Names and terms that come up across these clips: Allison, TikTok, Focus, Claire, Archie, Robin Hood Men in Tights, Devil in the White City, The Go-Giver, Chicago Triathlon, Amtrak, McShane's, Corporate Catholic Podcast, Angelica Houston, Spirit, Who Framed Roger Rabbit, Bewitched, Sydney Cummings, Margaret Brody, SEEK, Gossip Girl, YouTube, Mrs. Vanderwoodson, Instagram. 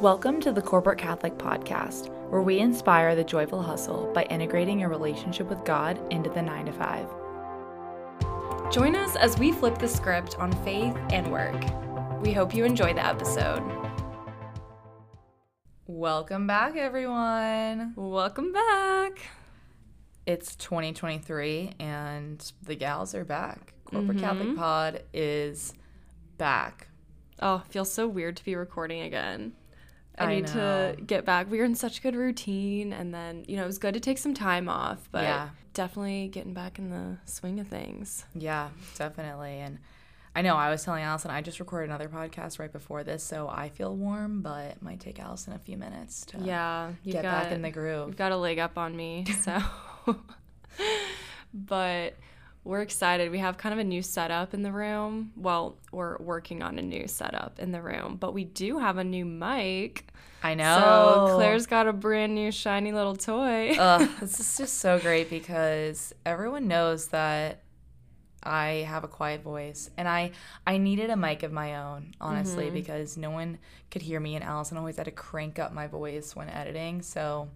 Welcome to the Corporate Catholic Podcast, where we inspire the joyful hustle by integrating your relationship with God into the 9-to-5. Join us as we flip the script on faith and work. We hope you enjoy the episode. Welcome back, everyone. Welcome back. It's 2023, and the gals are back. Corporate Catholic Pod is back. Oh, it feels so weird to be recording again. I need to get back. We were in such a good routine, and then, you know, it was good to take some time off, but definitely getting back in the swing of things. Yeah, definitely. And I know I was telling Allison, I just recorded another podcast right before this, so I feel warm, but it might take Allison a few minutes to get back in the groove. You've got a leg up on me, so. But we're excited. We have kind of a new setup in the room. Well, we're working on a new setup in the room, but we do have a new mic. I know. So Claire's got a brand new shiny little toy. This is just so great because everyone knows that I have a quiet voice, and I needed a mic of my own, honestly, because no one could hear me, and Allison always had to crank up my voice when editing. So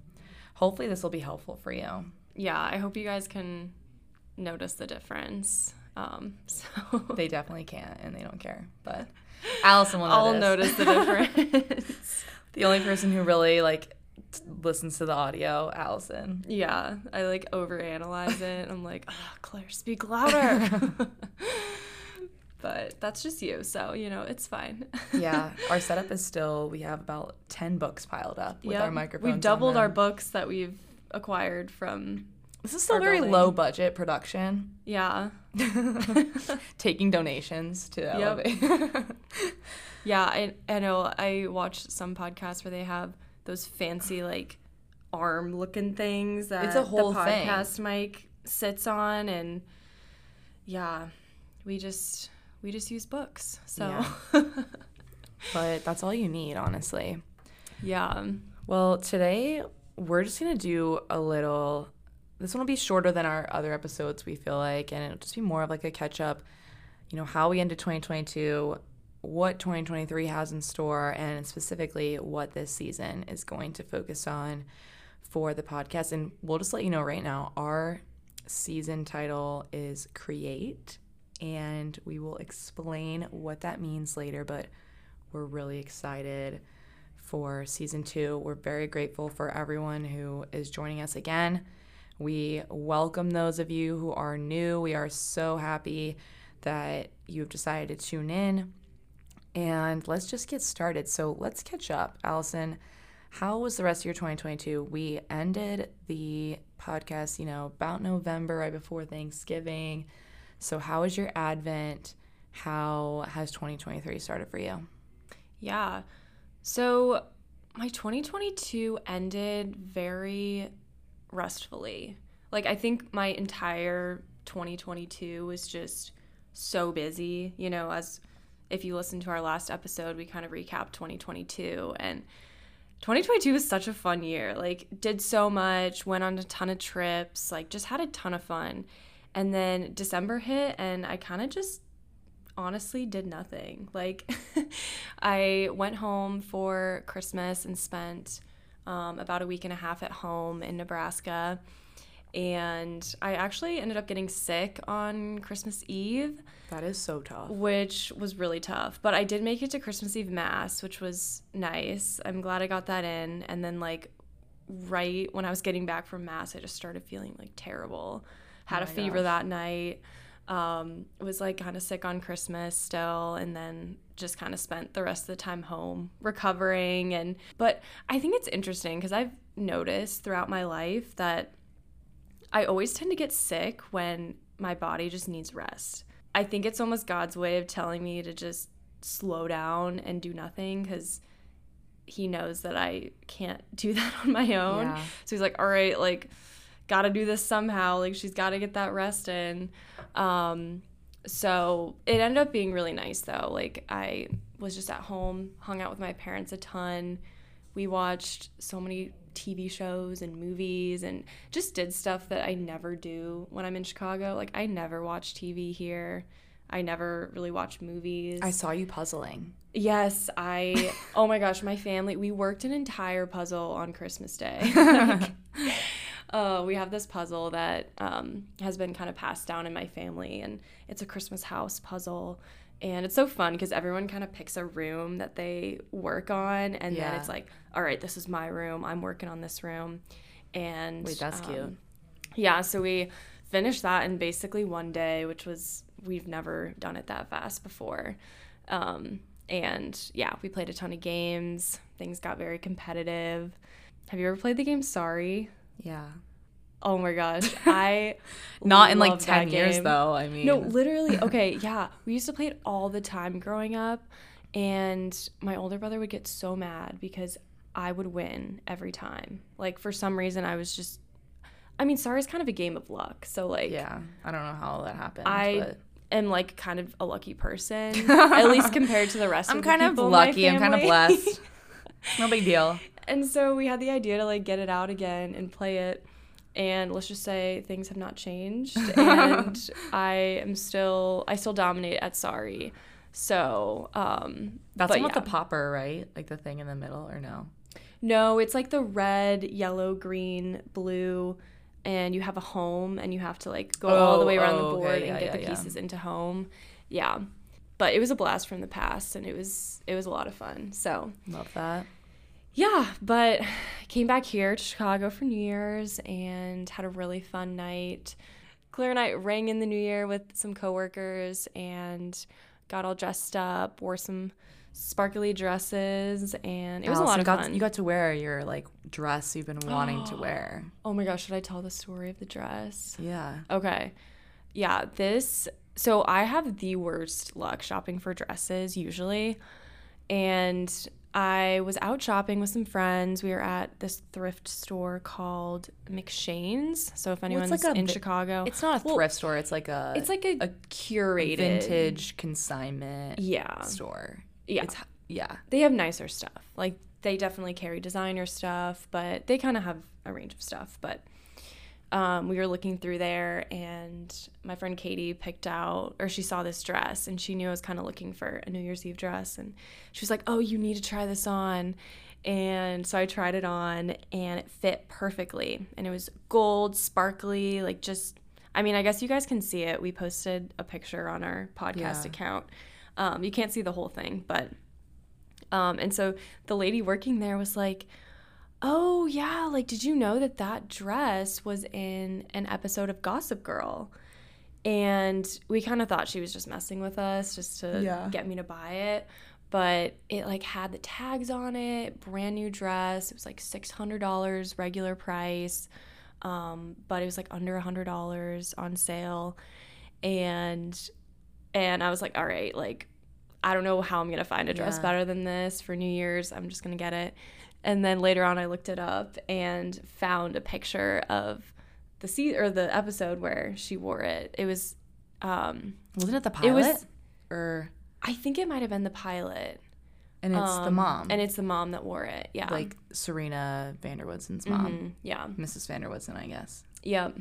hopefully this will be helpful for you. Yeah, I hope you guys can notice the difference. So they definitely can't, and they don't care, but Allison will notice the difference. The only person who really listens to the audio, Allison. Yeah, I overanalyze it. I'm like, oh, Claire, speak louder. But that's just you, so it's fine. Yeah, our setup is still, we have about 10 books piled up with our microphones. We've doubled our books that we've acquired from. This is still very low-budget production. Yeah. Taking donations to elevate. Yeah, I know. I watch some podcasts where they have those fancy, arm-looking things that it's a whole the podcast thing. Mic sits on. And, yeah, we just use books. So. Yeah. But that's all you need, honestly. Yeah. Well, today we're just going to do a little. This one will be shorter than our other episodes, we feel like, and it'll just be more of a catch-up, how we ended 2022, what 2023 has in store, and specifically what this season is going to focus on for the podcast. And we'll just let you know right now, our season title is Create, and we will explain what that means later, but we're really excited for season 2. We're very grateful for everyone who is joining us again. We welcome those of you who are new. We are so happy that you've decided to tune in. And let's just get started. So let's catch up. Allison, how was the rest of your 2022? We ended the podcast, about November, right before Thanksgiving. So how was your Advent? How has 2023 started for you? Yeah. So my 2022 ended very restfully. I think my entire 2022 was just so busy, as if you listen to our last episode, we kind of recapped 2022, and 2022 was such a fun year. Did so much, went on a ton of trips, just had a ton of fun. And then December hit, and I kind of just honestly did nothing. I went home for Christmas and spent about a week and a half at home in Nebraska, and I actually ended up getting sick on Christmas Eve. That is so tough. Which was really tough, but I did make it to Christmas Eve Mass, which was nice. I'm glad I got that in, and then right when I was getting back from Mass, I just started feeling terrible. Had a fever that night. Was kind of sick on Christmas still, and then just kind of spent the rest of the time home recovering. But I think it's interesting because I've noticed throughout my life that I always tend to get sick when my body just needs rest. I think it's almost God's way of telling me to just slow down and do nothing because he knows that I can't do that on my own. Yeah. So he's all right, gotta do this somehow, she's gotta get that rest in. So it ended up being really nice though. I was just at home, hung out with my parents a ton. We watched so many TV shows and movies and just did stuff that I never do when I'm in Chicago. I never watch TV here. I never really watched movies. I saw you puzzling. Yes, I – oh, my gosh, my family – we worked an entire puzzle on Christmas Day. We have this puzzle that has been kind of passed down in my family, and it's a Christmas house puzzle. And it's so fun because everyone kind of picks a room that they work on, and then it's like, all right, this is my room. I'm working on this room. And wait, that's cute. Yeah, so we finished that in basically one day, which was – we've never done it that fast before. And yeah, we played a ton of games. Things got very competitive. Have you ever played the game Sorry? Yeah. Oh my gosh. I not in like 10 years though. I mean, no, literally. Okay. Yeah. We used to play it all the time growing up, and my older brother would get so mad because I would win every time. Like, for some reason I was just, I mean, Sorry is kind of a game of luck. So like, yeah, I don't know how that happened. I'm like kind of a lucky person, at least compared to the rest of the people. I'm kind of lucky. I'm kind of blessed. No big deal. And so we had the idea to like get it out again and play it. And let's just say things have not changed. And I still dominate at Sorry. So that's not the popper, right? Like the thing in the middle, or no? No, it's like the red, yellow, green, blue. And you have a home, and you have to, like, go all the way around the board and get the pieces into home. Yeah. But it was a blast from the past, and it was a lot of fun. So love that. Yeah. But I came back here to Chicago for New Year's and had a really fun night. Claire and I rang in the New Year with some coworkers and got all dressed up, wore some sparkly dresses, and it was a lot of fun. You got to wear your like dress you've been wanting to wear. Oh my gosh, should I tell the story of the dress? Yeah. Okay. Yeah, so I have the worst luck shopping for dresses usually, and I was out shopping with some friends. We were at this thrift store called McShane's. So if anyone's in Chicago, it's not a thrift store. It's like a curated vintage consignment store. Yeah. They have nicer stuff. Like, they definitely carry designer stuff, but they kind of have a range of stuff. But we were looking through there, and my friend Katie she saw this dress, and she knew I was kind of looking for a New Year's Eve dress. And she was like, oh, you need to try this on. And so I tried it on, and it fit perfectly. And it was gold, sparkly, like, just, I mean, I guess you guys can see it. We posted a picture on our podcast account. You can't see the whole thing, but, and so the lady working there was like, oh yeah, like, did you know that dress was in an episode of Gossip Girl? And we kind of thought she was just messing with us just to get me to buy it, but it like had the tags on it, brand new dress. It was like $600 regular price. But it was like under $100 on sale. And I was like, all right, like, I don't know how I'm going to find a dress better than this for New Year's. I'm just going to get it. And then later on, I looked it up and found a picture of the episode where she wore it. It was wasn't it the pilot? I think it might have been the pilot. And it's the mom. And it's the mom that wore it, yeah. Like Serena Vanderwoodson's mom. Mm-hmm. Yeah. Mrs. Vanderwoodson, I guess. Yep.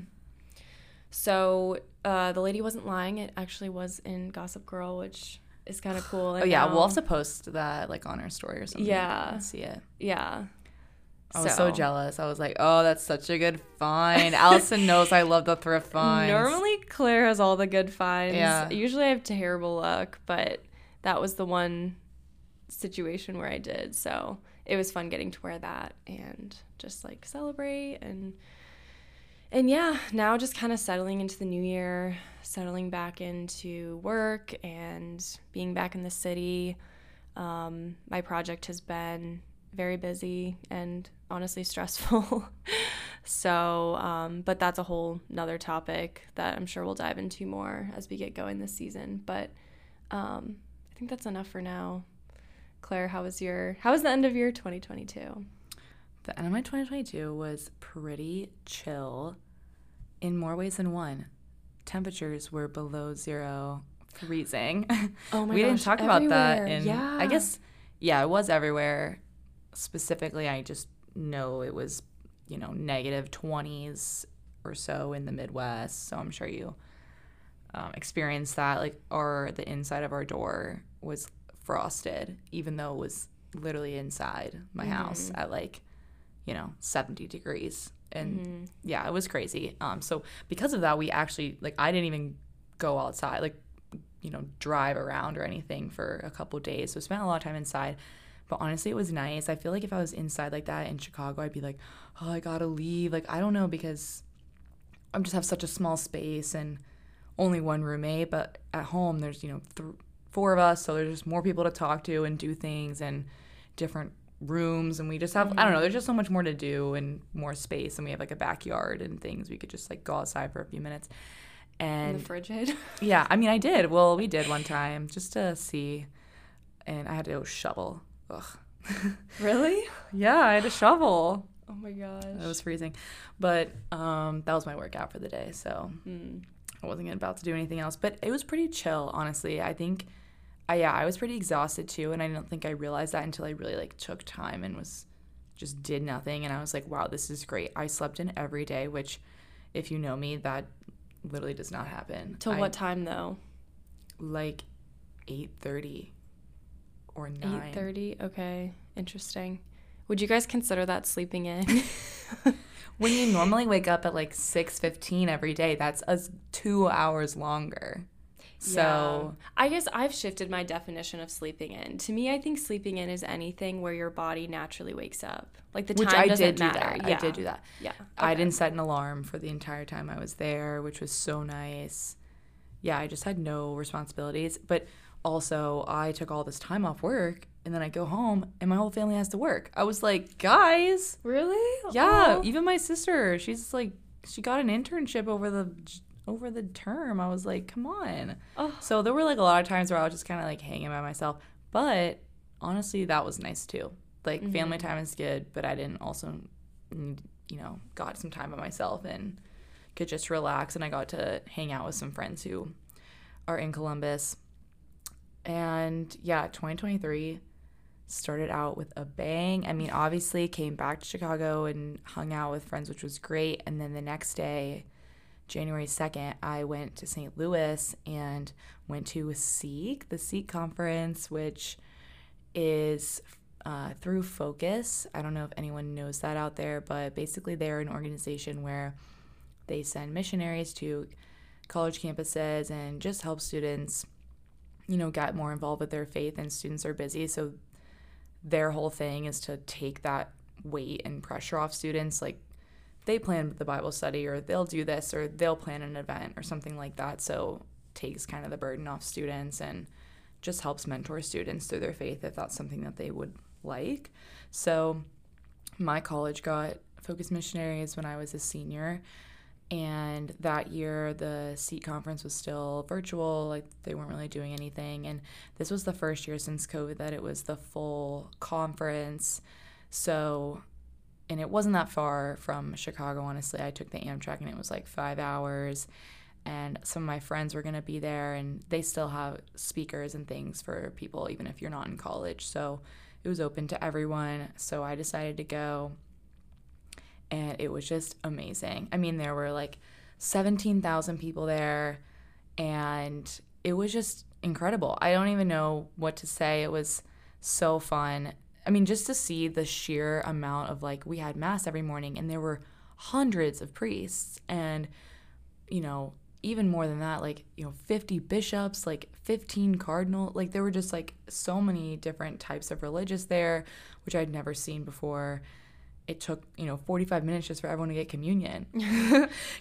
So the lady wasn't lying. It actually was in Gossip Girl, which is kind of cool. And we'll have to post that like on our story or something. Yeah. See it. Yeah. I was so jealous. I was like, oh, that's such a good find. Allison knows I love the thrift finds. Normally Claire has all the good finds. Yeah. Usually I have terrible luck, but that was the one situation where I did. So it was fun getting to wear that and just like celebrate And yeah, now just kind of settling into the new year, settling back into work and being back in the city. My project has been very busy and honestly stressful. So, but that's a whole nother topic that I'm sure we'll dive into more as we get going this season. But I think that's enough for now. Claire, how was the end of your 2022? The end of my 2022 was pretty chill in more ways than one. Temperatures were below zero, freezing. Oh my gosh. We didn't talk about that. I guess, it was everywhere. Specifically, I just know it was, negative 20s or so in the Midwest. So I'm sure you experienced that, like the inside of our door was frosted, even though it was literally inside my house at 70 degrees. And yeah, it was crazy. So because of that, we actually, I didn't even go outside, drive around or anything for a couple of days. So I spent a lot of time inside. But honestly, it was nice. I feel like if I was inside like that in Chicago, I'd be like, oh, I gotta leave. I don't know, because I just have such a small space and only one roommate. But at home, there's, four of us. So there's just more people to talk to and do things and different rooms. And we just have, there's just so much more to do and more space. And we have a backyard and things. We could just go outside for a few minutes. And the fridge hid? Yeah. I mean, I did. Well, we did one time just to see. And I had to go shovel. Ugh. Really? Yeah, I had a shovel. Oh my gosh. It was freezing. But that was my workout for the day, so I wasn't about to do anything else. But it was pretty chill, honestly. I think, I was pretty exhausted too, and I don't think I realized that until I really took time and just did nothing. And I was like, wow, this is great. I slept in every day, which if you know me, that literally does not happen. Till what time though? 8:30. Or 9. 8:30. Okay. Interesting. Would you guys consider that sleeping in? When you normally wake up at 6:15 every day, that's 2 hours longer. So yeah. I guess I've shifted my definition of sleeping in. To me, I think sleeping in is anything where your body naturally wakes up. The time doesn't matter. Yeah. I did do that. Yeah. Okay. I didn't set an alarm for the entire time I was there, which was so nice. Yeah, I just had no responsibilities. But also, I took all this time off work, and then I go home, and my whole family has to work. I was like, guys. Really? Yeah. Aww. Even my sister, she's she got an internship over the term. I was like, come on. Oh. So there were a lot of times where I was just kind of hanging by myself. But honestly, that was nice too. Family time is good, but I didn't also, got some time by myself and could just relax. And I got to hang out with some friends who are in Columbus. And, yeah, 2023 started out with a bang. I mean, obviously came back to Chicago and hung out with friends, which was great. And then the next day, January 2nd, I went to St. Louis and went to SEEK, the SEEK conference, which is through Focus. I don't know if anyone knows that out there, but basically they're an organization where they send missionaries to college campuses and just help students get more involved with their faith, and students are busy. So their whole thing is to take that weight and pressure off students. They plan the Bible study, or they'll do this, or they'll plan an event or something like that. So takes kind of the burden off students and just helps mentor students through their faith if that's something that they would like. So my college got Focus missionaries when I was a senior. And that year, the SEEK conference was still virtual. They weren't really doing anything. And this was the first year since COVID that it was the full conference. So, and it wasn't that far from Chicago, honestly. I took the Amtrak, and it was 5 hours. And some of my friends were going to be there. And they still have speakers and things for people, even if you're not in college. So it was open to everyone. So I decided to go. And it was just amazing. I mean, there were 17,000 people there, and it was just incredible. I don't even know what to say. It was so fun. I mean, just to see the sheer amount of we had mass every morning, and there were hundreds of priests, and even more than that, 50 bishops, 15 cardinals. There were just so many different types of religious there, which I'd never seen before. It took 45 minutes just for everyone to get communion.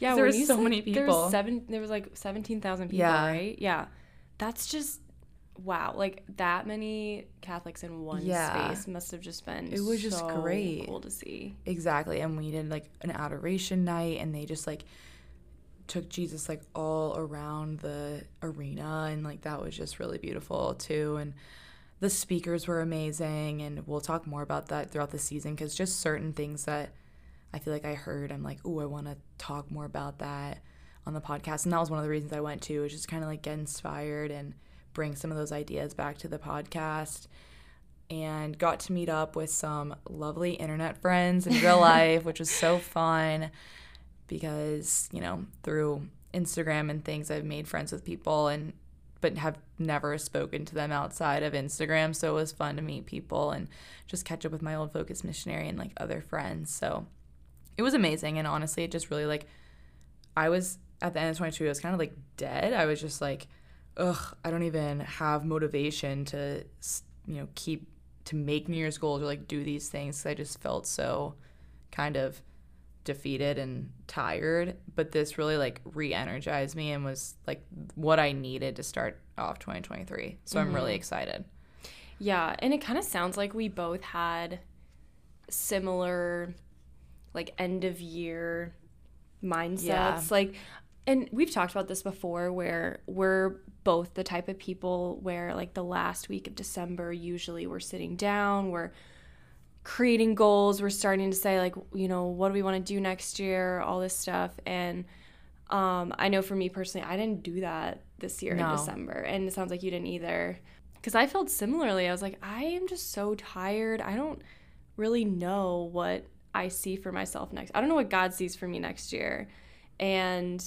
Yeah, there were so many people. There was 17,000 people, yeah. Right? Yeah, that's just wow. That many Catholics in one space must have just been. It was just great, cool to see. Exactly, and we did an adoration night, and they just took Jesus all around the arena, and that was just really beautiful too, and. The speakers were amazing, and we'll talk more about that throughout the season, because just certain things that I feel I heard, I'm I want to talk more about that on the podcast. And that was one of the reasons I went to, is just kind of get inspired and bring some of those ideas back to the podcast. And got to meet up with some lovely internet friends in real life, which was so fun, because, through Instagram and things, I've made friends with people and but have never spoken to them outside of Instagram. So it was fun to meet people and just catch up with my old Focus missionary and like other friends. So it was amazing. And honestly, it just really like, I was at the end of 22, I was kind of like dead. I was just like, ugh, I don't even have motivation to, you know, keep to make New Year's goals or like do these things. I just felt so kind of defeated and tired, but this really like re-energized me and was like what I needed to start off 2023. So I'm really excited. Yeah, and it kind of sounds like we both had similar like end of year mindsets. Yeah. Like, and we've talked about this before where we're both the type of people where like the last week of December usually we're sitting down, we're creating goals, we're starting to say like, you know, what do we want to do next year, all this stuff. And I know for me personally, I didn't do that this year in December, and it sounds like you didn't either, because I felt similarly. I was like, I am just so tired. I don't really know what I see for myself next. I don't know what God sees for me next year. And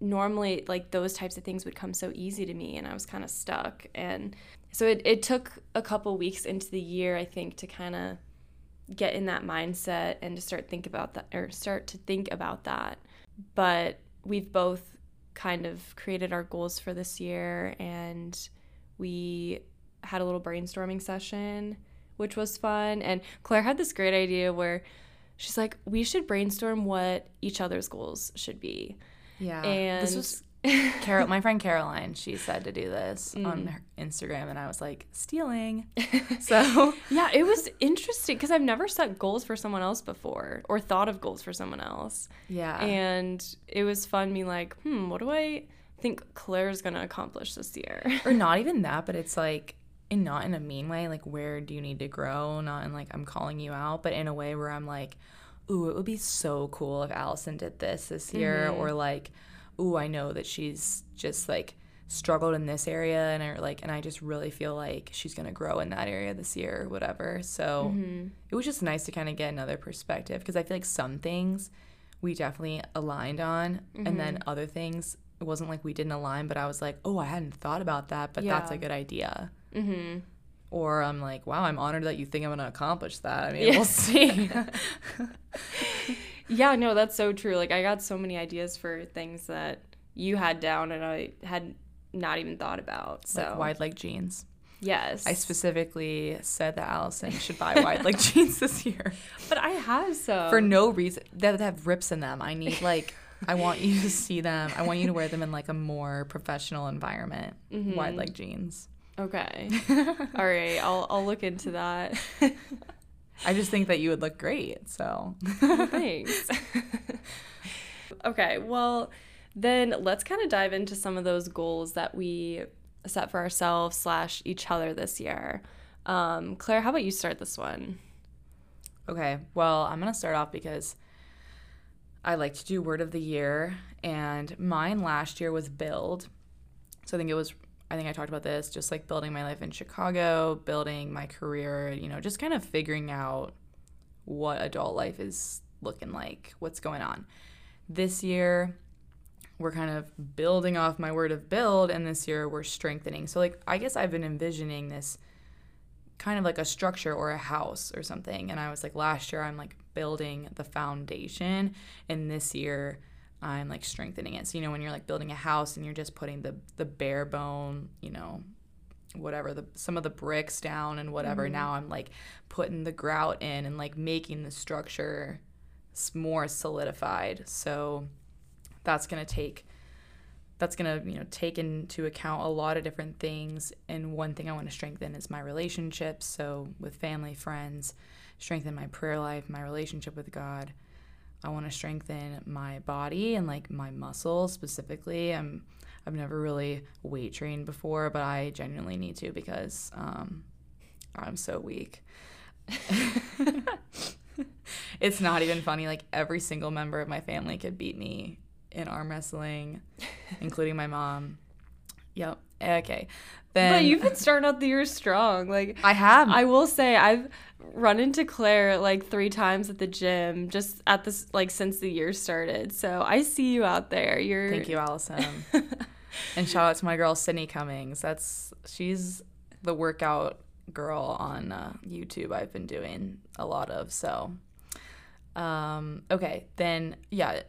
normally like those types of things would come so easy to me, and I was kind of stuck. And so it took a couple weeks into the year, I think, to kind of get in that mindset and to start to think about that. But we've both kind of created our goals for this year, and we had a little brainstorming session, which was fun. And Claire had this great idea where she's like, we should brainstorm what each other's goals should be. Yeah. And this was my friend Caroline, she said to do this on her Instagram, and I was like, stealing. So yeah, it was interesting because I've never set goals for someone else before or thought of goals for someone else. Yeah. And it was fun being like, what do I think Claire's going to accomplish this year? Or not even that, but it's like, and not in a mean way, like where do you need to grow, not in like I'm calling you out, but in a way where I'm like, ooh, it would be so cool if Allison did this year, or like, ooh, I know that she's just like struggled in this area, and I just really feel like she's gonna grow in that area this year or whatever. So it was just nice to kind of get another perspective, because I feel like some things we definitely aligned on, and then other things it wasn't like we didn't align, but I was like, oh, I hadn't thought about that, but that's a good idea. Or I'm like, wow, I'm honored that you think I'm gonna accomplish that. I mean, we'll see. Yeah, no, that's so true. Like, I got so many ideas for things that you had down and I had not even thought about. So like wide leg jeans. Yes. I specifically said that Allison should buy wide leg jeans this year. But I have some. For no reason. That have rips in them. I need, like, I want you to see them. I want you to wear them in, like, a more professional environment. Wide leg jeans. Okay. All right. I'll look into that. I just think that you would look great, so. Thanks. Okay, well, then let's kind of dive into some of those goals that we set for ourselves / each other this year. Claire, how about you start this one? Okay, well, I'm going to start off because I like to do word of the year, and mine last year was build. So I think I talked about this, just like building my life in Chicago, building my career, you know, just kind of figuring out what adult life is looking like, what's going on. This year, we're kind of building off my word of build, and this year we're strengthening. So, like, I guess I've been envisioning this kind of like a structure or a house or something. And I was like, last year I'm like building the foundation, and this year I'm like strengthening it. So, you know, when you're like building a house and you're just putting the bare bone, you know, whatever, some of the bricks down and whatever, now I'm like putting the grout in and like making the structure more solidified. So that's going to take into account a lot of different things. And one thing I want to strengthen is my relationships. So with family, friends, strengthen my prayer life, my relationship with God. I want to strengthen my body and, like, my muscles specifically. I've never really weight trained before, but I genuinely need to because I'm so weak. It's not even funny. Like, every single member of my family could beat me in arm wrestling, including my mom. Yep. Okay. Then, but you've been starting out the year strong. Like I have. I will say I've run into Claire like 3 times at the gym just at this like since the year started. So I see you out there. You're Thank you, Allison. And shout out to my girl Sydney Cummings. She's the workout girl on YouTube. I've been doing a lot of okay, then yeah,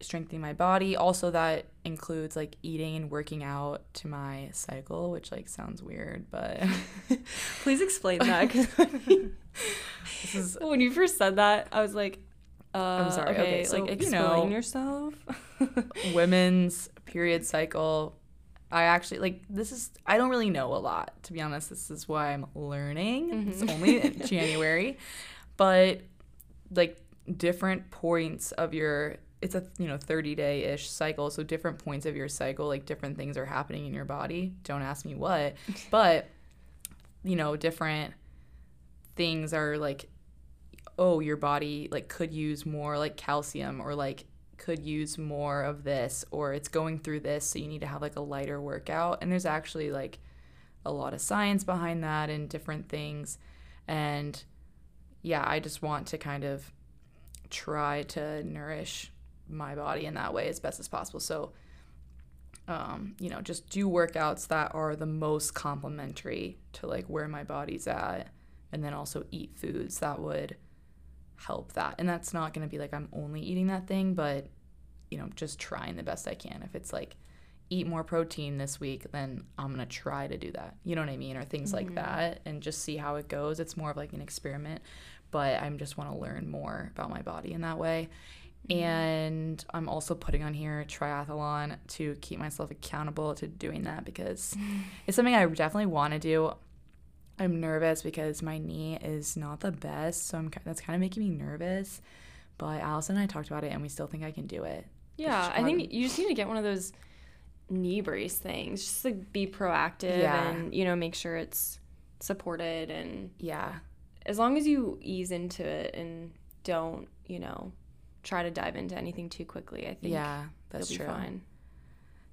strengthening my body. Also that includes like eating and working out to my cycle, which like sounds weird, but please explain that, because when you first said that I was like, I'm sorry. Okay, so like explain yourself. Women's period cycle. I actually I don't really know a lot, to be honest. This is why I'm learning. Mm-hmm. It's only January, but like different points of your, it's a 30-day-ish cycle, so different points of your cycle, like different things are happening in your body. Don't ask me what, but different things are like, oh, your body like could use more like calcium, or like could use more of this, or it's going through this, so you need to have like a lighter workout. And there's actually like a lot of science behind that and different things. And yeah, I just want to kind of try to nourish my body in that way as best as possible. So just do workouts that are the most complementary to like where my body's at, and then also eat foods that would help that. And that's not going to be like I'm only eating that thing, but just trying the best I can. If it's like eat more protein this week, then I'm going to try to do that, or things mm-hmm. like that, and just see how it goes. It's more of like an experiment, but I just want to learn more about my body in that way. Mm-hmm. And I'm also putting on here a triathlon to keep myself accountable to doing that, because it's something I definitely want to do. I'm nervous because my knee is not the best, so that's kind of making me nervous. But Allison and I talked about it, and we still think I can do it. Yeah, I think you just need to get one of those knee brace things. Just like be proactive, yeah. And make sure it's supported, and yeah, as long as you ease into it and don't try to dive into anything too quickly, I think that's true. Be fine.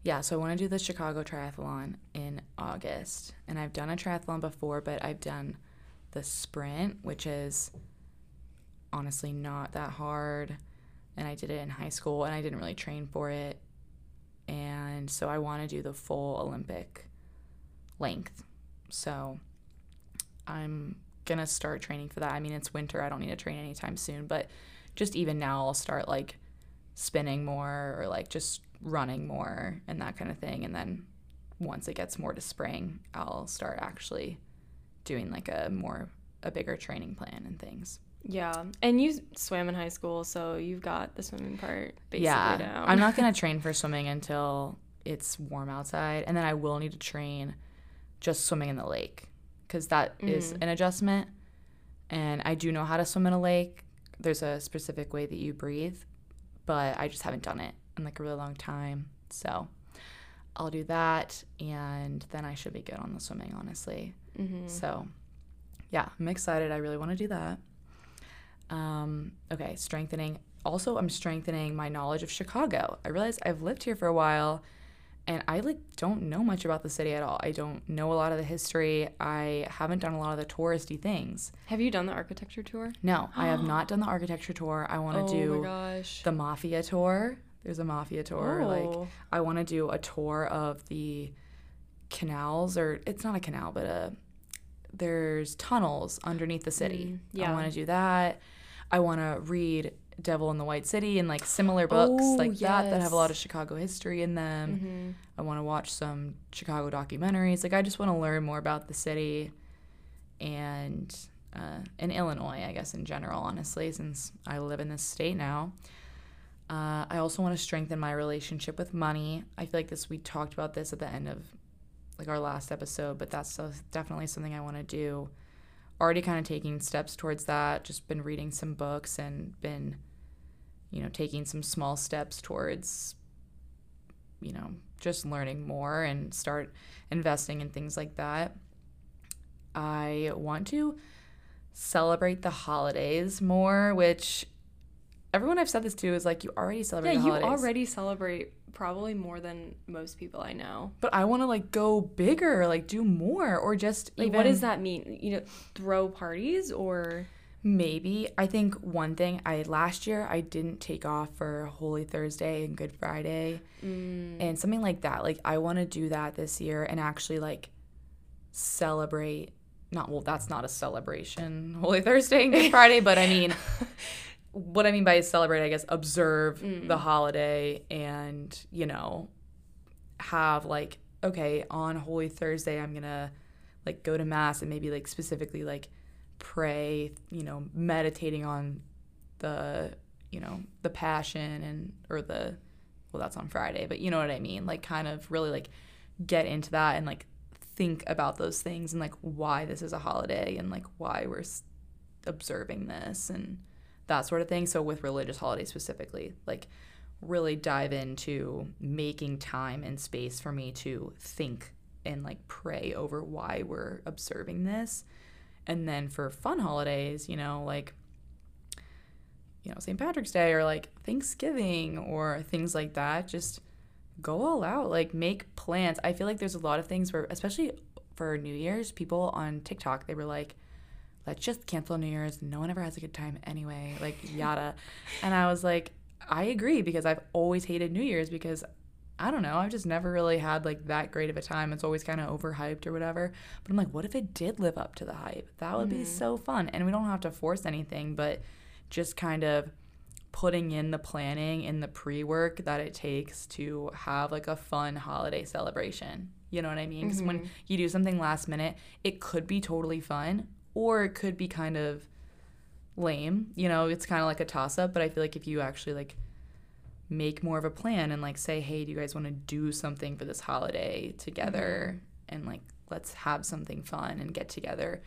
Yeah, so I want to do the Chicago Triathlon in August. And I've done a triathlon before, but I've done the sprint, which is honestly not that hard. And I did it in high school, and I didn't really train for it. And so I want to do the full Olympic length. So I'm going to start training for that. I mean, it's winter. I don't need to train anytime soon. But just even now, I'll start, like, spinning more, or, like, just – running more and that kind of thing. And then once it gets more to spring, I'll start actually doing like a bigger training plan and things. Yeah. And you swam in high school, so you've got the swimming part basically down. I'm not going to train for swimming until it's warm outside, and then I will need to train just swimming in the lake, because that is an adjustment. And I do know how to swim in a lake. There's a specific way that you breathe, but I just haven't done it in like a really long time. So I'll do that, and then I should be good on the swimming, honestly. Mm-hmm. So yeah, I'm excited. I really want to do that. Okay, strengthening. Also, I'm strengthening my knowledge of Chicago. I realize I've lived here for a while, and I like don't know much about the city at all. I don't know a lot of the history. I haven't done a lot of the touristy things. Have you done the architecture tour? No, I have not done the architecture tour. I want to do the mafia tour. There's a mafia tour. Oh. Like, I want to do a tour of the canals, or it's not a canal, but there's tunnels underneath the city. Yeah. I want to do that. I want to read Devil in the White City and like similar books that have a lot of Chicago history in them. Mm-hmm. I want to watch some Chicago documentaries. Like, I just want to learn more about the city and Illinois, I guess, in general, honestly, since I live in this state now. I also want to strengthen my relationship with money. I feel like we talked about this at the end of like our last episode, but that's definitely something I want to do. Already kind of taking steps towards that, just been reading some books and been, taking some small steps towards, just learning more and start investing in things like that. I want to celebrate the holidays more, which everyone I've said this to is like, you already celebrate the holidays. Yeah, you already celebrate probably more than most people I know. But I want to, like, go bigger, like, do more, or just like, even... What does that mean? You know, throw parties or... Maybe. I think one thing, last year I didn't take off for Holy Thursday and Good Friday and something like that. Like, I want to do that this year and actually, like, celebrate. That's not a celebration, Holy Thursday and Good Friday, but I mean... What I mean by celebrate, I guess, observe the holiday and, you know, have, like, okay, on Holy Thursday I'm going to, like, go to Mass and maybe, like, specifically, like, pray, you know, meditating on the, you know, the Passion and – or the – well, that's on Friday, but you know what I mean. Like, kind of really, like, get into that and, like, think about those things and, like, why this is a holiday and, like, why we're observing this and – that sort of thing. So with religious holidays specifically, like, really dive into making time and space for me to think and, like, pray over why we're observing this. And then for fun holidays, you know, like, you know, St. Patrick's Day or, like, Thanksgiving or things like that, just go all out, like, make plans. I feel like there's a lot of things where, especially for New Year's, people on TikTok, they were like, let's just cancel New Year's. No one ever has a good time anyway, like, yada. And I was like, I agree, because I've always hated New Year's because, I don't know, I've just never really had, like, that great of a time. It's always kind of overhyped or whatever. But I'm like, what if it did live up to the hype? That would be so fun. And we don't have to force anything, but just kind of putting in the planning and the pre-work that it takes to have, like, a fun holiday celebration. You know what I mean? Because when you do something last minute, it could be totally fun, or it could be kind of lame. You know, it's kind of like a toss-up. But I feel like if you actually, like, make more of a plan and, like, say, hey, do you guys want to do something for this holiday together? And, like, let's have something fun and get together.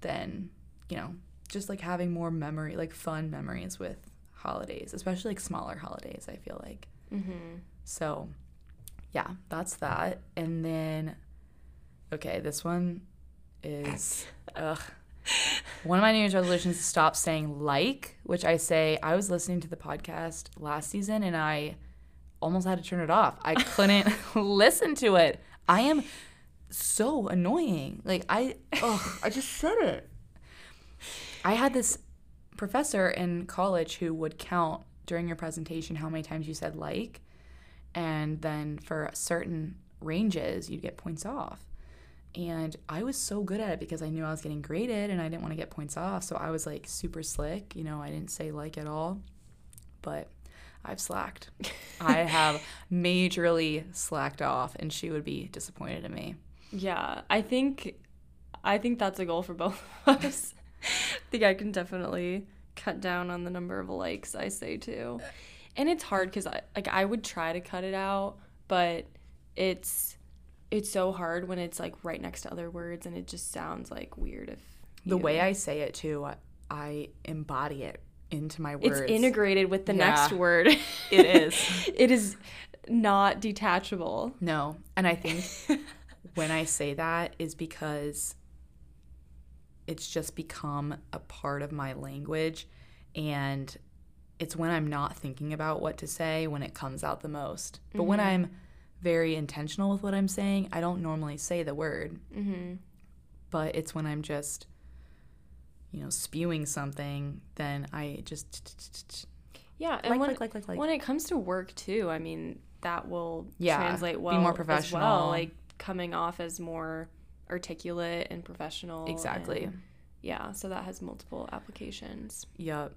Then, you know, just, like, having more memory, like, fun memories with holidays, especially, like, smaller holidays, I feel like. So, yeah, that's that. And then, okay, this one is... One of my New Year's resolutions is to stop saying like, which I say, I was listening to the podcast last season and I almost had to turn it off. I couldn't listen to it. I am so annoying. Like, I just said it. I had this professor in college who would count during your presentation how many times you said like, and then for certain ranges, you'd get points off. And I was so good at it because I knew I was getting graded and I didn't want to get points off. So I was, like, super slick. You know, I didn't say like at all. But I've slacked. I have majorly slacked off, and she would be disappointed in me. Yeah, I think that's a goal for both of us. I think I can definitely cut down on the number of likes I say too. And it's hard because I would try to cut it out, but it's so hard when it's, like, right next to other words, and it just sounds, like, weird. The way I say it, too, I embody it into my words. It's integrated with the next word. It is. It is not detachable. No. And I think when I say that is because it's just become a part of my language, and it's when I'm not thinking about what to say when it comes out the most. But when I'm very intentional with what I'm saying, I don't normally say the word, but it's when I'm just, you know, spewing something, then I just and like. When it comes to work too, I mean, that will translate well, be more professional, as well, like, coming off as more articulate and professional. Exactly. And, so that has multiple applications. Yep.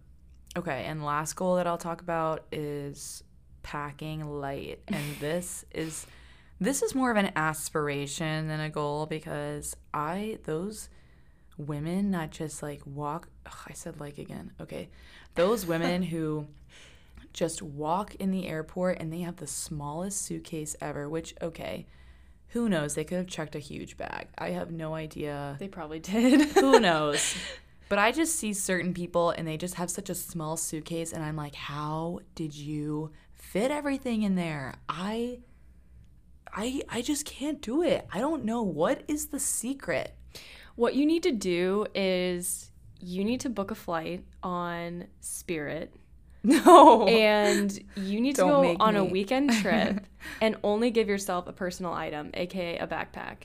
Okay, and last goal that I'll talk about is packing light, and this is more of an aspiration than a goal, because those women that just, like, walk those women who just walk in the airport and they have the smallest suitcase ever, which, okay, who knows, they could have checked a huge bag. I have no idea. They probably did. Who knows? But I just see certain people and they just have such a small suitcase, and I'm like, how did you fit everything in there? I just can't do it. I don't know. What is the secret? What you need to do is you need to book a flight on Spirit No. And you need to go on a weekend trip and only give yourself a personal item, aka a backpack.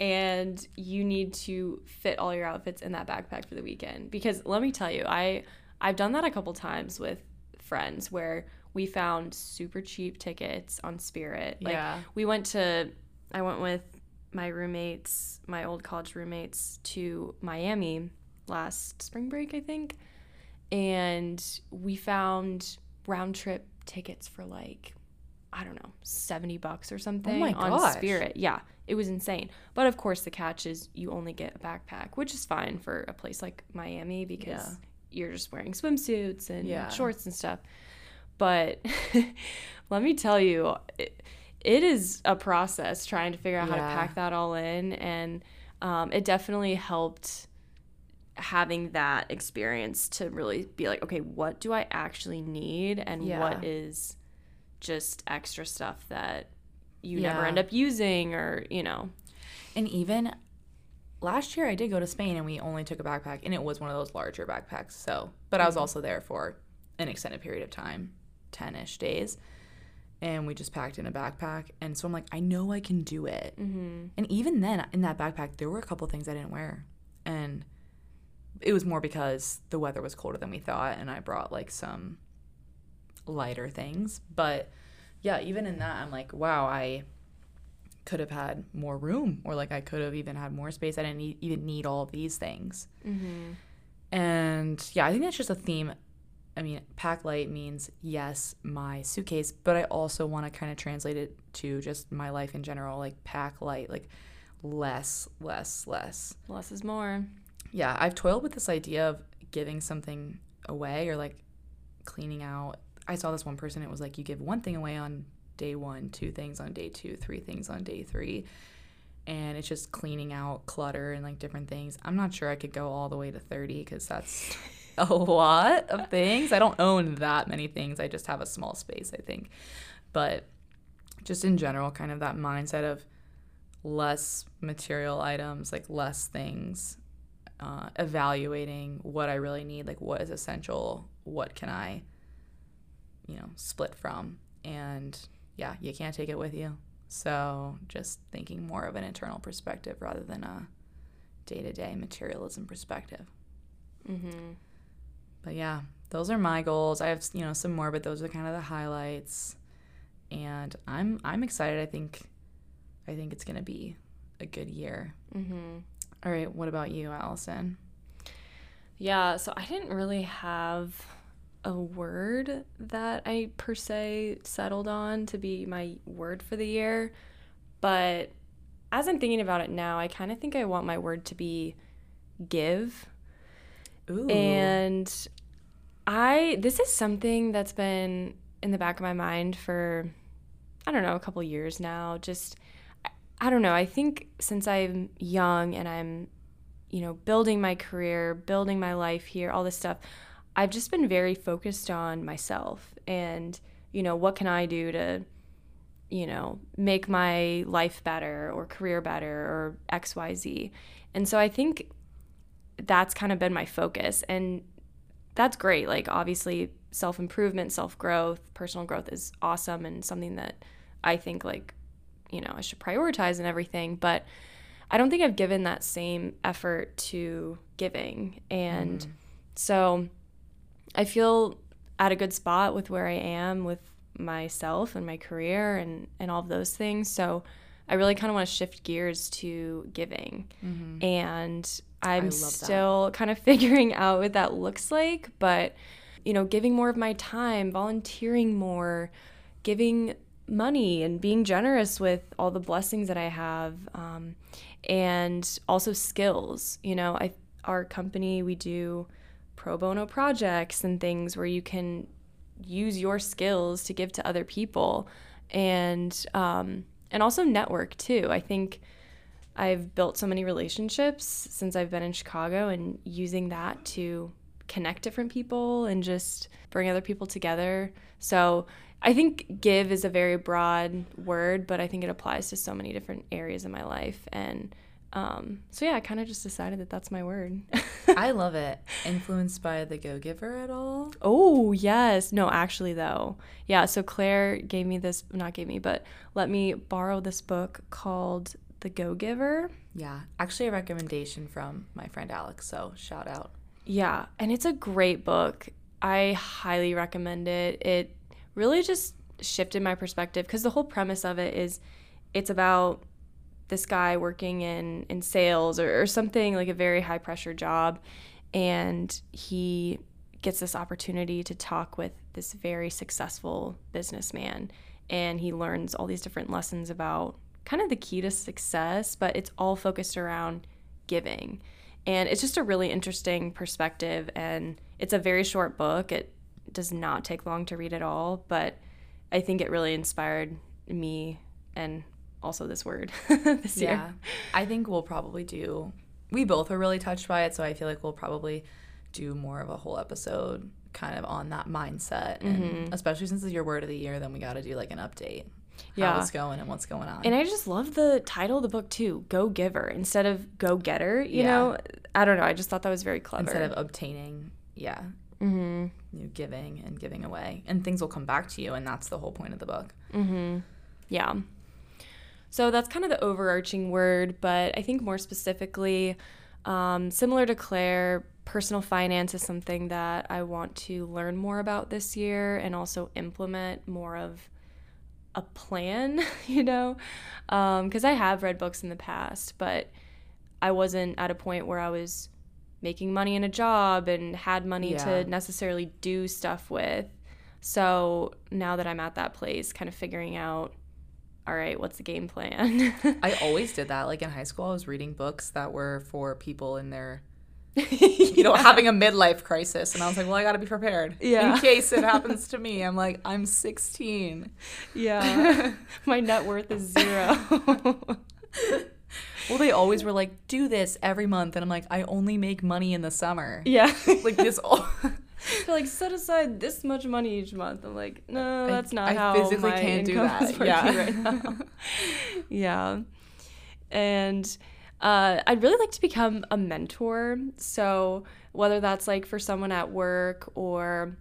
And you need to fit all your outfits in that backpack for the weekend. Because let me tell you, I've done that a couple times with friends where we found super cheap tickets on Spirit. Like, yeah. I went with my roommates, my old college roommates, to Miami last spring break, I think. And we found round trip tickets for like, I don't know, $70 or something on Spirit. Yeah, it was insane. But of course the catch is you only get a backpack, which is fine for a place like Miami because you're just wearing swimsuits and shorts and stuff. But let me tell you, it is a process trying to figure out how to pack that all in. And it definitely helped having that experience to really be like, okay, what do I actually need? And what is just extra stuff that you never end up using or, you know. And even last year I did go to Spain and we only took a backpack and it was one of those larger backpacks. So, but I was also there for an extended period of time, 10-ish days. And we just packed in a backpack. And so I'm like, I know I can do it. Mm-hmm. And even then, in that backpack, there were a couple things I didn't wear. And it was more because the weather was colder than we thought. And I brought, like, some lighter things. But, yeah, even in that, I'm like, wow, I could have had more room. Or, like, I could have even had more space. I didn't even need all of these things. Mm-hmm. And, yeah, I think that's just a theme. I mean, pack light means, yes, my suitcase, but I also want to kind of translate it to just my life in general, like pack light, like less. Less is more. Yeah, I've toiled with this idea of giving something away or like cleaning out. I saw this one person, it was like you give one thing away on day one, two things on day two, three things on day three. And it's just cleaning out clutter and like different things. I'm not sure I could go all the way to 30 because that's – a lot of things. I don't own that many things. I just have a small space, I think. But just in general, kind of that mindset of less material items, like less things, evaluating what I really need, like what is essential, what can I, you know, split from. And yeah, you can't take it with you. So just thinking more of an internal perspective rather than a day-to-day materialism perspective. Mm-hmm. But yeah, those are my goals. I have, you know, some more, but those are kind of the highlights. And I'm excited. I think it's gonna be a good year. Mm-hmm. All right. What about you, Allison? Yeah. So I didn't really have a word that I per se settled on to be my word for the year, but as I'm thinking about it now, I kind of think I want my word to be give. Ooh. And this is something that's been in the back of my mind for, I don't know, a couple years now. Just, I don't know. I think since I'm young and I'm, you know, building my career, building my life here, all this stuff, I've just been very focused on myself and, you know, what can I do to, you know, make my life better or career better or X, Y, Z. And so I think that's kind of been my focus, and that's great. Like, obviously self-improvement, self-growth, personal growth is awesome and something that I think, like, you know, I should prioritize and everything, but I don't think I've given that same effort to giving. And so I feel at a good spot with where I am with myself and my career and all of those things. So I really kind of want to shift gears to giving. Mm-hmm. And I'm still kind of figuring out what that looks like, but, you know, giving more of my time, volunteering more, giving money and being generous with all the blessings that I have, and also skills. You know, our company, we do pro bono projects and things where you can use your skills to give to other people, and also network too. I think I've built so many relationships since I've been in Chicago, and using that to connect different people and just bring other people together. So I think give is a very broad word, but I think it applies to so many different areas of my life. And So yeah, I kind of just decided that that's my word. I love it. Influenced by The Go-Giver at all? Oh, yes. No, actually though. Yeah. So Claire gave me this, not gave me, but let me borrow this book called The Go-Giver. Yeah. Actually a recommendation from my friend Alex. So shout out. Yeah. And it's a great book. I highly recommend it. It really just shifted my perspective because the whole premise of it is it's about this guy working in sales or something, like a very high pressure job, and he gets this opportunity to talk with this very successful businessman, and he learns all these different lessons about kind of the key to success, but it's all focused around giving. And it's just a really interesting perspective, and it's a very short book. It does not take long to read at all, but I think it really inspired me and also this word this year. Yeah, I think we'll probably do, we both were really touched by it, so I feel like we'll probably do more of a whole episode kind of on that mindset, mm-hmm. and especially since it's your word of the year, then we got to do like an update. Yeah. How it's going and what's going on. And I just love the title of the book too, Go-Giver, instead of Go-Getter, you yeah. know? I don't know, I just thought that was very clever. Instead of obtaining, yeah, mm-hmm. you giving and giving away, and things will come back to you, and that's the whole point of the book. Mm-hmm. Yeah. So that's kind of the overarching word, but I think more specifically, similar to Claire, personal finance is something that I want to learn more about this year and also implement more of a plan, you know, because I have read books in the past, but I wasn't at a point where I was making money in a job and had money to necessarily do stuff with. So now that I'm at that place, kind of figuring out, all right, what's the game plan? I always did that. Like in high school, I was reading books that were for people in their, you know, having a midlife crisis. And I was like, well, I got to be prepared in case it happens to me. I'm like, I'm 16. Yeah. My net worth is zero. Well, they always were like, do this every month. And I'm like, I only make money in the summer. Yeah. Like this all. They're like, set aside this much money each month. I'm like, no, that's not how I physically can't do that. Yeah. Right now. Yeah. And I'd really like to become a mentor. So whether that's like for someone at work, or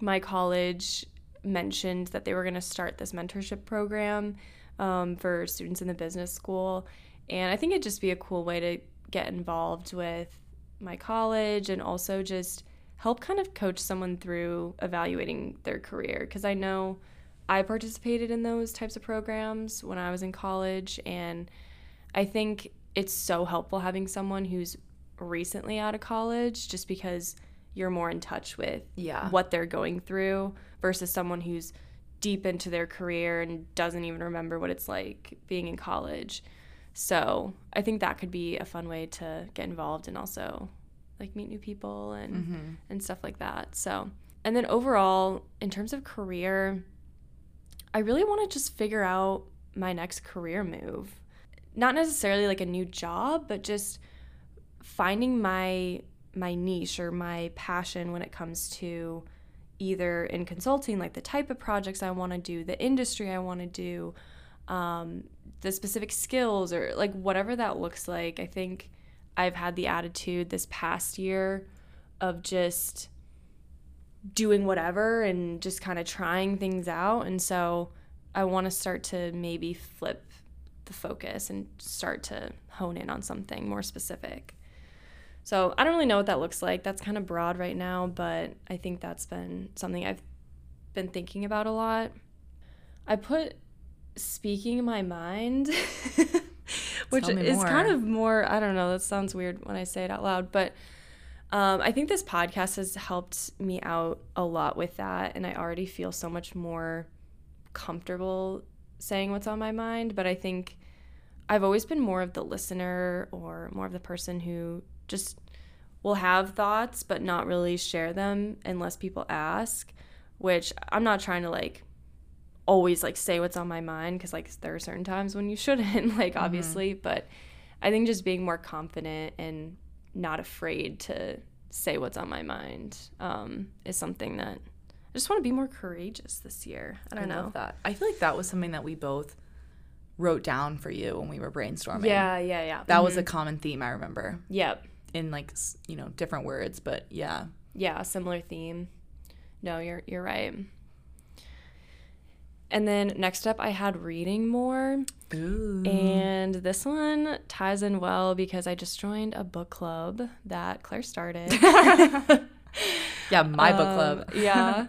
my college mentioned that they were going to start this mentorship program for students in the business school. And I think it'd just be a cool way to get involved with my college and also just help kind of coach someone through evaluating their career, because I know I participated in those types of programs when I was in college, and I think it's so helpful having someone who's recently out of college, just because you're more in touch with what they're going through versus someone who's deep into their career and doesn't even remember what it's like being in college. So I think that could be a fun way to get involved and also like meet new people and mm-hmm. and stuff like that. So, and then overall, in terms of career, I really want to just figure out my next career move. Not necessarily like a new job, but just finding my niche or my passion when it comes to either in consulting, like the type of projects I want to do, the industry I want to do, the specific skills, or like whatever that looks like. I think I've had the attitude this past year of just doing whatever and just kind of trying things out. And so I want to start to maybe flip the focus and start to hone in on something more specific. So I don't really know what that looks like. That's kind of broad right now, but I think that's been something I've been thinking about a lot. I put speaking in my mind. Which is more. Kind of more, I don't know, that sounds weird when I say it out loud, but I think this podcast has helped me out a lot with that, and I already feel so much more comfortable saying what's on my mind, but I think I've always been more of the listener or more of the person who just will have thoughts but not really share them unless people ask, which I'm not trying to like always like say what's on my mind, because like there are certain times when you shouldn't, like obviously, but I think just being more confident and not afraid to say what's on my mind is something that I just want to be more courageous this year. I don't know. I love that. I feel like that was something that we both wrote down for you when we were brainstorming. Yeah. That was a common theme I remember. Yep. In like, you know, different words, but yeah. Yeah, similar theme. No, you're right. And then next up, I had reading more. Ooh. And this one ties in well because I just joined a book club that Claire started. Yeah, my book club. Yeah,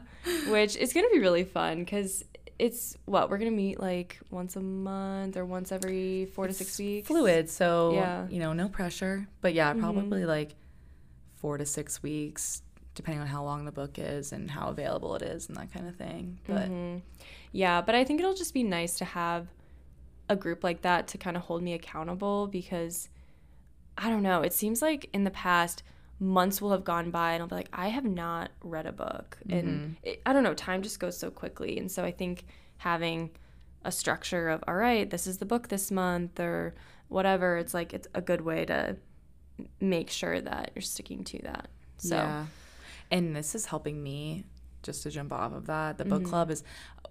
which is going to be really fun because it's, what, we're going to meet like once a month or once every 4 to 6 weeks? Fluid, so, yeah. You know, no pressure. But yeah, probably like 4 to 6 weeks, depending on how long the book is and how available it is and that kind of thing. But yeah, but I think it'll just be nice to have a group like that to kind of hold me accountable because, I don't know, it seems like in the past months will have gone by and I'll be like, I have not read a book. And it, I don't know, time just goes so quickly. And so I think having a structure of, all right, this is the book this month or whatever, it's like it's a good way to make sure that you're sticking to that. So. Yeah. And this is helping me, just to jump off of that, the book club is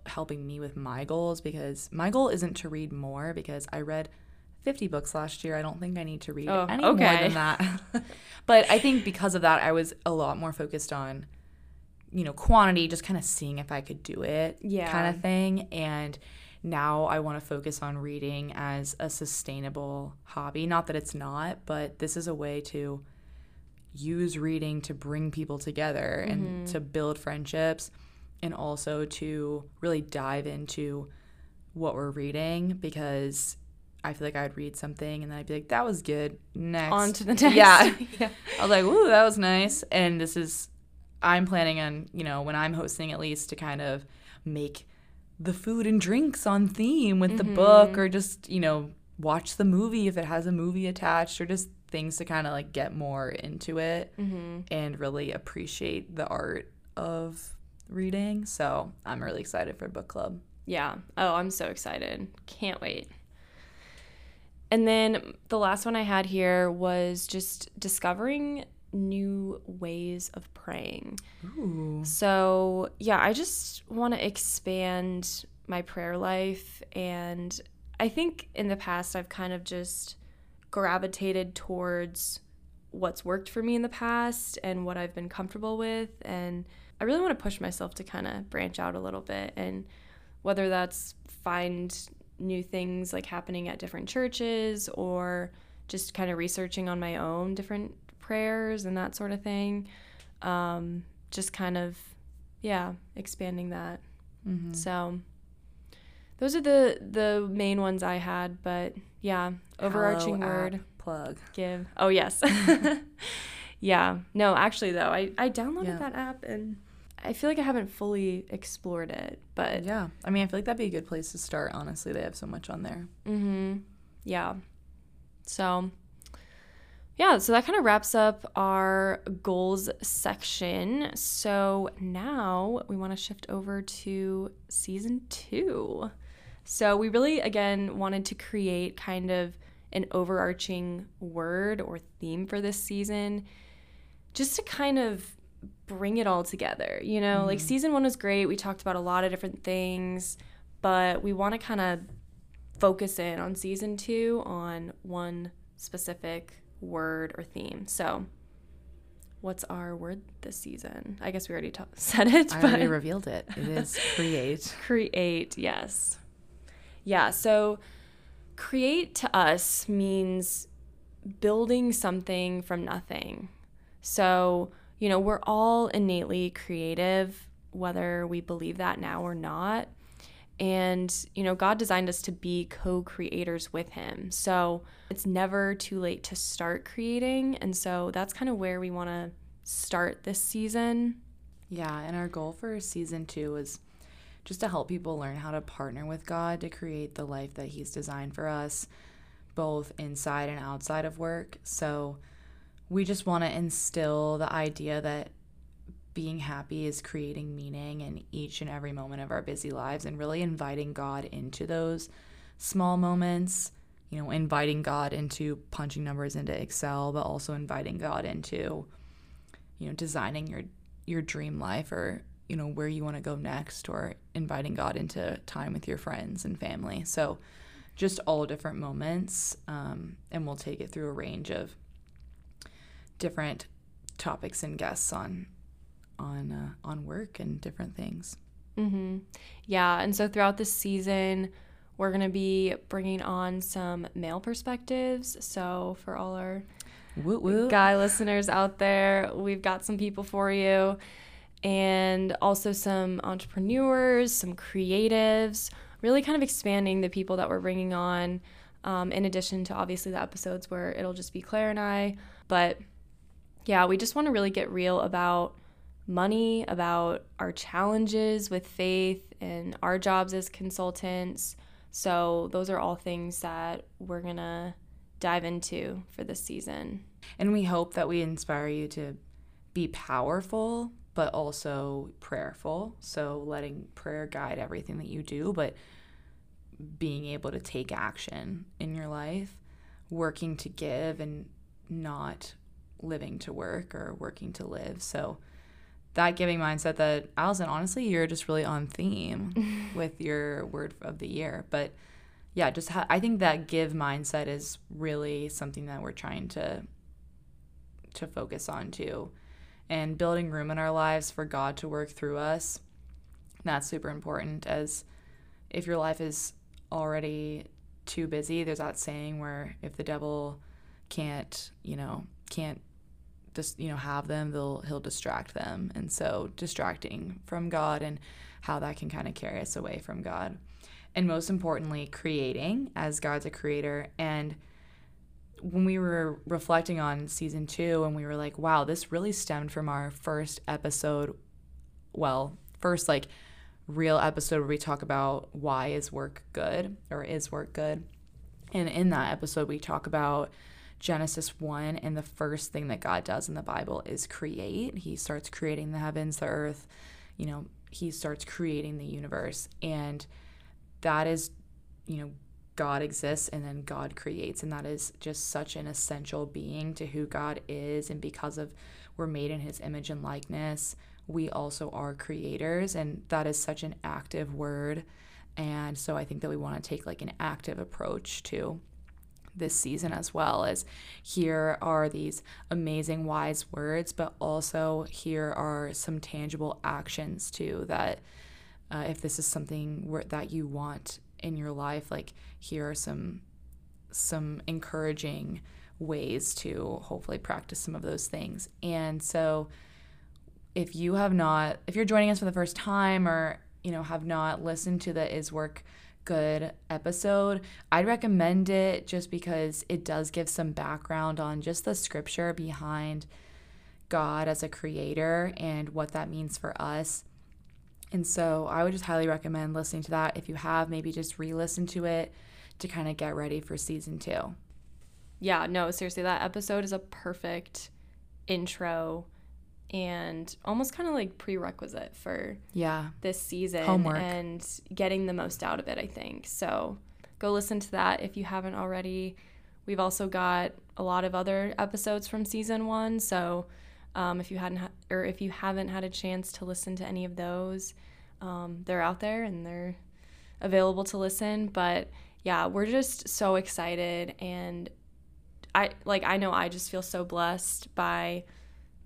helping me with my goals because my goal isn't to read more because I read 50 books last year. I don't think I need to read any more than that. But I think because of that, I was a lot more focused on, you know, quantity, just kind of seeing if I could do it kind of thing. And now I want to focus on reading as a sustainable hobby. Not that it's not, but this is a way to use reading to bring people together and to build friendships and also to really dive into what we're reading because I feel like I would read something and then I'd be like, that was good. Next. On to the next. Yeah. I was like, ooh, that was nice. And this is, I'm planning on, you know, when I'm hosting at least to kind of make the food and drinks on theme with the book or just, you know, watch the movie if it has a movie attached or just things to kind of like get more into it and really appreciate the art of reading. So I'm really excited for book club. Yeah. Oh, I'm so excited. Can't wait. And then the last one I had here was just discovering new ways of praying. Ooh. So yeah, I just want to expand my prayer life. And I think in the past I've kind of just gravitated towards what's worked for me in the past and what I've been comfortable with. And I really want to push myself to kind of branch out a little bit. And whether that's find new things like happening at different churches or just kind of researching on my own different prayers and that sort of thing. Just kind of, yeah, expanding that. So those are the main ones I had, but yeah, overarching hello word. Plug. Give. Oh, yes. Yeah. No, actually, though, I downloaded that app, and I feel like I haven't fully explored it, but. Yeah. I mean, I feel like that'd be a good place to start, honestly. They have so much on there. Yeah. So, yeah, so that kind of wraps up our goals section. So now we want to shift over to season 2. So we really, again, wanted to create kind of an overarching word or theme for this season just to kind of bring it all together, you know? Like season 1 was great. We talked about a lot of different things, but we want to kind of focus in on season 2 on one specific word or theme. So what's our word this season? I guess we already said it. I already revealed it. It is create. Create, yes. Yeah, so create to us means building something from nothing. So, you know, we're all innately creative, whether we believe that now or not. And, you know, God designed us to be co-creators with him. So it's never too late to start creating. And so that's kind of where we want to start this season. Yeah, and our goal for season 2 is just to help people learn how to partner with God to create the life that he's designed for us, both inside and outside of work. So we just want to instill the idea that being happy is creating meaning in each and every moment of our busy lives and really inviting God into those small moments, you know, inviting God into punching numbers into Excel, but also inviting God into, you know, designing your dream life or, you know, where you want to go next, or inviting God into time with your friends and family. So just all different moments, and we'll take it through a range of different topics and guests on work and different things. Mm-hmm. Yeah, and so throughout this season, we're going to be bringing on some male perspectives. So for all our woot woot guy listeners out there, we've got some people for you, and also some entrepreneurs, some creatives, really kind of expanding the people that we're bringing on, in addition to obviously the episodes where it'll just be Claire and I. But yeah, we just want to really get real about money, about our challenges with faith and our jobs as consultants. So those are all things that we're going to dive into for this season. And we hope that we inspire you to be powerful, but also prayerful. So letting prayer guide everything that you do, but being able to take action in your life, working to give and not living to work or working to live. So that giving mindset that, Allison, honestly, you're just really on theme with your word of the year. But yeah, just I think that give mindset is really something that we're trying to focus on too. And building room in our lives for God to work through us, that's super important. As if your life is already too busy, there's that saying where if the devil can't have them, he'll distract them. And so distracting from God and how that can kind of carry us away from God. And most importantly, creating as God's a creator. And when we were reflecting on season 2 and we were like, wow, this really stemmed from our first episode. Well, first like real episode where we talk about why is work good? And in that episode, we talk about Genesis 1, and the first thing that God does in the Bible is create. He starts creating the heavens, the earth, he starts creating the universe. And that is, God exists and then God creates. And that is just such an essential being to who God is. And because of we're made in his image and likeness, we also are creators. And that is such an active word. And so I think that we want to take like an active approach to this season, as well as here are these amazing wise words, but also here are some tangible actions too, that if this is something that you want in your life, like here are some encouraging ways to hopefully practice some of those things. And so if you're joining us for the first time or have not listened to the Is Work Good episode, I'd recommend it just because it does give some background on just the scripture behind God as a creator and what that means for us. And so I would just highly recommend listening to that. If you have, maybe just re-listen to it to kind of get ready for season 2. Yeah, no, seriously, that episode is a perfect intro and almost kind of like prerequisite for this season. Homework. And getting the most out of it, I think. So go listen to that if you haven't already. We've also got a lot of other episodes from season 1. So if you haven't had a chance to listen to any of those, they're out there and they're available to listen. But yeah, we're just so excited. And I know I just feel so blessed by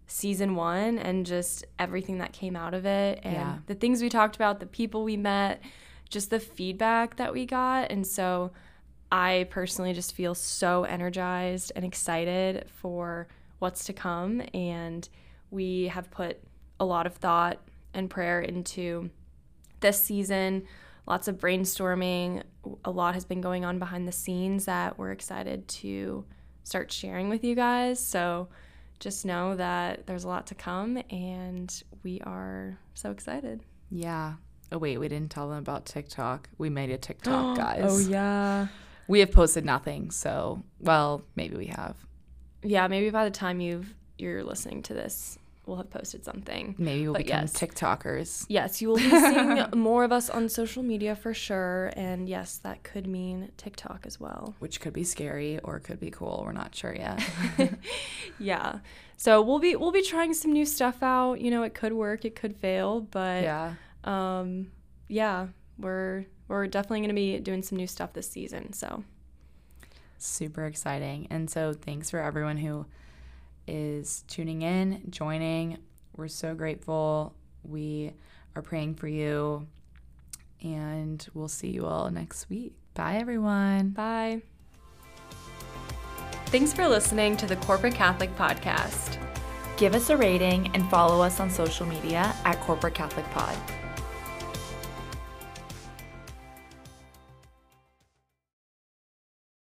season 1 and just everything that came out of it, and the things we talked about, the people we met, just the feedback that we got. And so I personally just feel so energized and excited for what's to come. And we have put a lot of thought and prayer into this season, lots of brainstorming. A lot has been going on behind the scenes that we're excited to start sharing with you guys. So just know that there's a lot to come, and we are so excited. Yeah. Oh, wait, we didn't tell them about TikTok. We made a TikTok, guys. Oh, yeah. We have posted nothing, so, well, maybe we have. Yeah, maybe by the time you're listening to this, we'll have posted something. Maybe we'll become TikTokers. Yes, you will be seeing more of us on social media for sure, and yes, that could mean TikTok as well. Which could be scary or could be cool. We're not sure yet. Yeah. So we'll be trying some new stuff out. It could work, it could fail, but yeah, we're we're definitely going to be doing some new stuff this season. So super exciting. And so thanks for everyone who is tuning in, joining. We're so grateful. We are praying for you, and we'll see you all next week. Bye, everyone. Bye. Thanks for listening to the Corporate Catholic Podcast. Give us a rating and follow us on social media at Corporate Catholic Pod.